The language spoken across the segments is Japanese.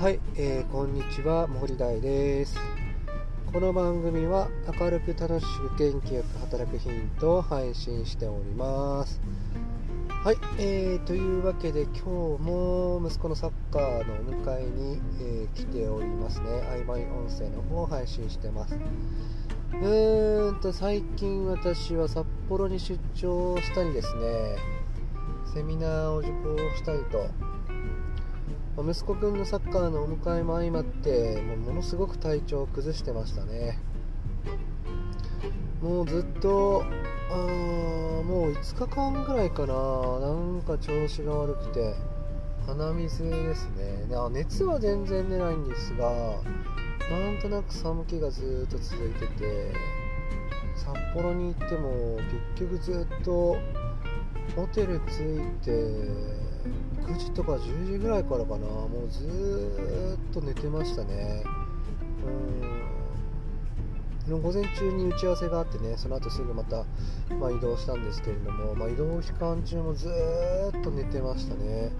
はい、こんにちは、森大です。この番組は明るく楽しく元気よく働くヒントを配信しております。はい、というわけで今日も息子のサッカーのお迎えに、来ておりますね。曖昧音声の方を配信してます。最近私は札幌に出張したりですね、セミナーを受講したりと、息子くんのサッカーのお迎えも相まってものすごく体調を崩してましたね。もうずっともう5日間ぐらいかな、なんか調子が悪くて鼻水ですね。熱は全然出ないんですが、なんとなく寒気がずっと続いてて、札幌に行っても結局ずっとホテル着いて9時とか10時ぐらいからかな、もうずっと寝てましたね。午前中に打ち合わせがあってね、その後すぐまた、移動したんですけれども、移動期間中もずっと寝てましたね。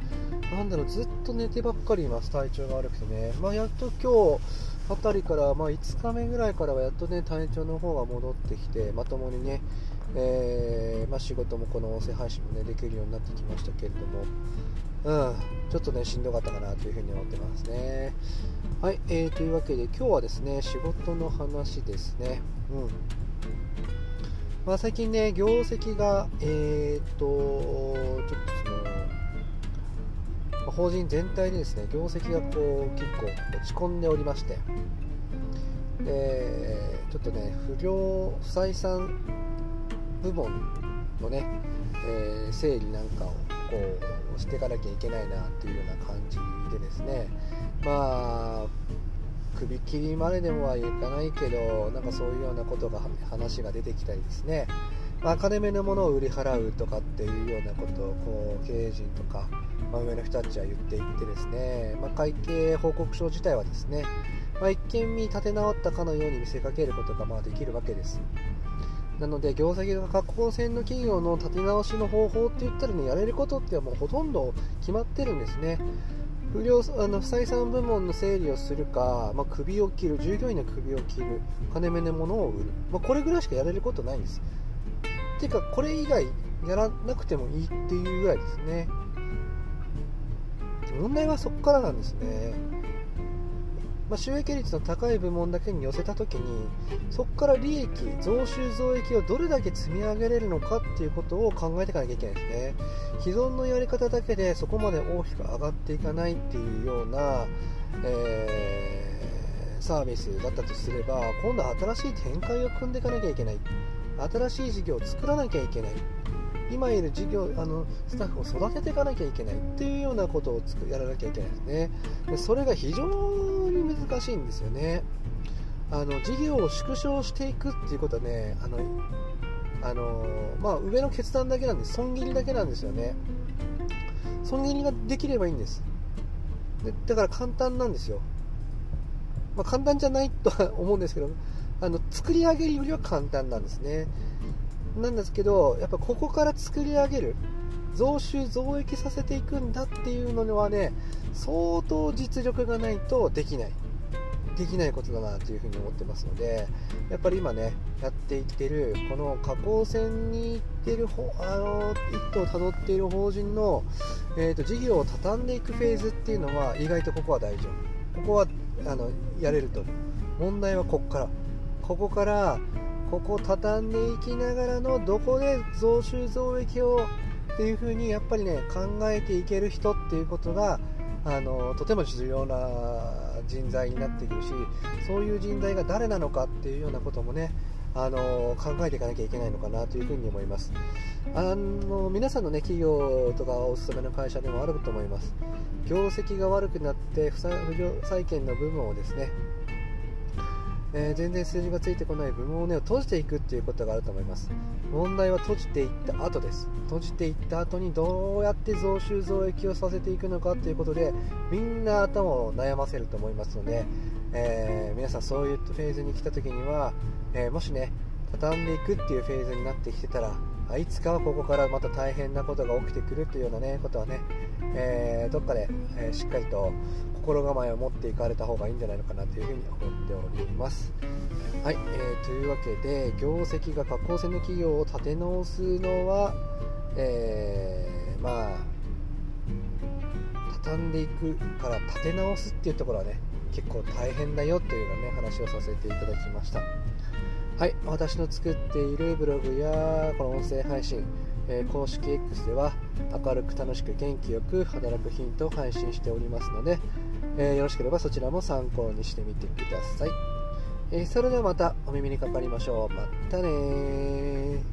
ずっと寝てばっかりいます、体調が悪くてね。やっと今日あたりから、5日目ぐらいからはやっとね、体調の方が戻ってきて、まともにね、仕事もこの音声配信もね、できるようになってきましたけれども、ちょっとね、しんどかったかなというふうに思ってますね。はい、というわけで今日はですね、仕事の話ですね。最近ね、業績がちょっと法人全体でですね、業績が結構落ち込んでおりまして、でちょっとね、不採算部門のね、整理なんかをしていかなきゃいけないなというような感じでですね、首切りまででもはいかないけど、なんかそういうようなことが話が出てきたりですね、金目のものを売り払うとかっていうようなことを経営陣とか、上の人たちは言っていってですね、会計報告書自体はですね、一見見立て直ったかのように見せかけることができるわけです。なので業績が下降線の企業の立て直しの方法って言ったらね、やれることってもうほとんど決まってるんですね。不採算部門の整理をするか、首を切る、従業員の首を切る、金目のものを売る、これぐらいしかやれることないんです。てかこれ以外やらなくてもいいっていうぐらいですね。問題はそこからなんですね。収益率の高い部門だけに寄せたときに、そこから利益、増収増益をどれだけ積み上げれるのかっていうことを考えていかなきゃいけないですね。既存のやり方だけでそこまで大きく上がっていかないっていうような、サービスだったとすれば、今度は新しい展開を組んでいかなきゃいけない、新しい事業を作らなきゃいけない、今いる事業スタッフを育てていかなきゃいけないっていうようなことをやらなきゃいけないですね。でそれが非常に難しいんですよね。事業を縮小していくっていうことはね、上の決断だけなんです。損切りだけなんですよね。損切りができればいいんです。だから簡単なんですよ。簡単じゃないとは思うんですけど、作り上げるよりは簡単なんですね。なんですけど、やっぱここから作り上げる、増収増益させていくんだっていうのはね、相当実力がないとできないことだなというふうに思ってますので、やっぱり今ね、やっていってるこの下降線に行ってる一途をたどっている法人の、事業を畳んでいくフェーズっていうのは、意外とここは大丈夫、ここはやれると。問題はここからここを畳んでいきながらの、どこで増収増益をっていう風にやっぱりね、考えていける人っていうことがとても重要な人材になってくるし、そういう人材が誰なのかっていうようなこともね、考えていかなきゃいけないのかなというふうに思います。皆さんのね、企業とかお勤めの会社でもあると思います。業績が悪くなって不良債権の部分をですね、全然数字がついてこない部門を、閉じていくっていうことがあると思います。問題は閉じていった後です。閉じていった後にどうやって増収増益をさせていくのかということで、みんな頭を悩ませると思いますので、皆さんそういうフェーズに来た時には、もしね、畳んでいくっていうフェーズになってきてたら、いつかはここからまた大変なことが起きてくるというような、ね、ことはね、どっかで、しっかりと心構えを持っていかれた方がいいんじゃないのかなというふうに思っております。はい、というわけで業績が下降線の企業を立て直すのは、まあ畳んでいくから立て直すっていうところはね結構大変だよというような、ね、話をさせていただきました。はい、私の作っているブログやこの音声配信、公式 X では明るく楽しく元気よく働くヒントを配信しておりますので、よろしければそちらも参考にしてみてください。それではまたお耳にかかりましょう。またね。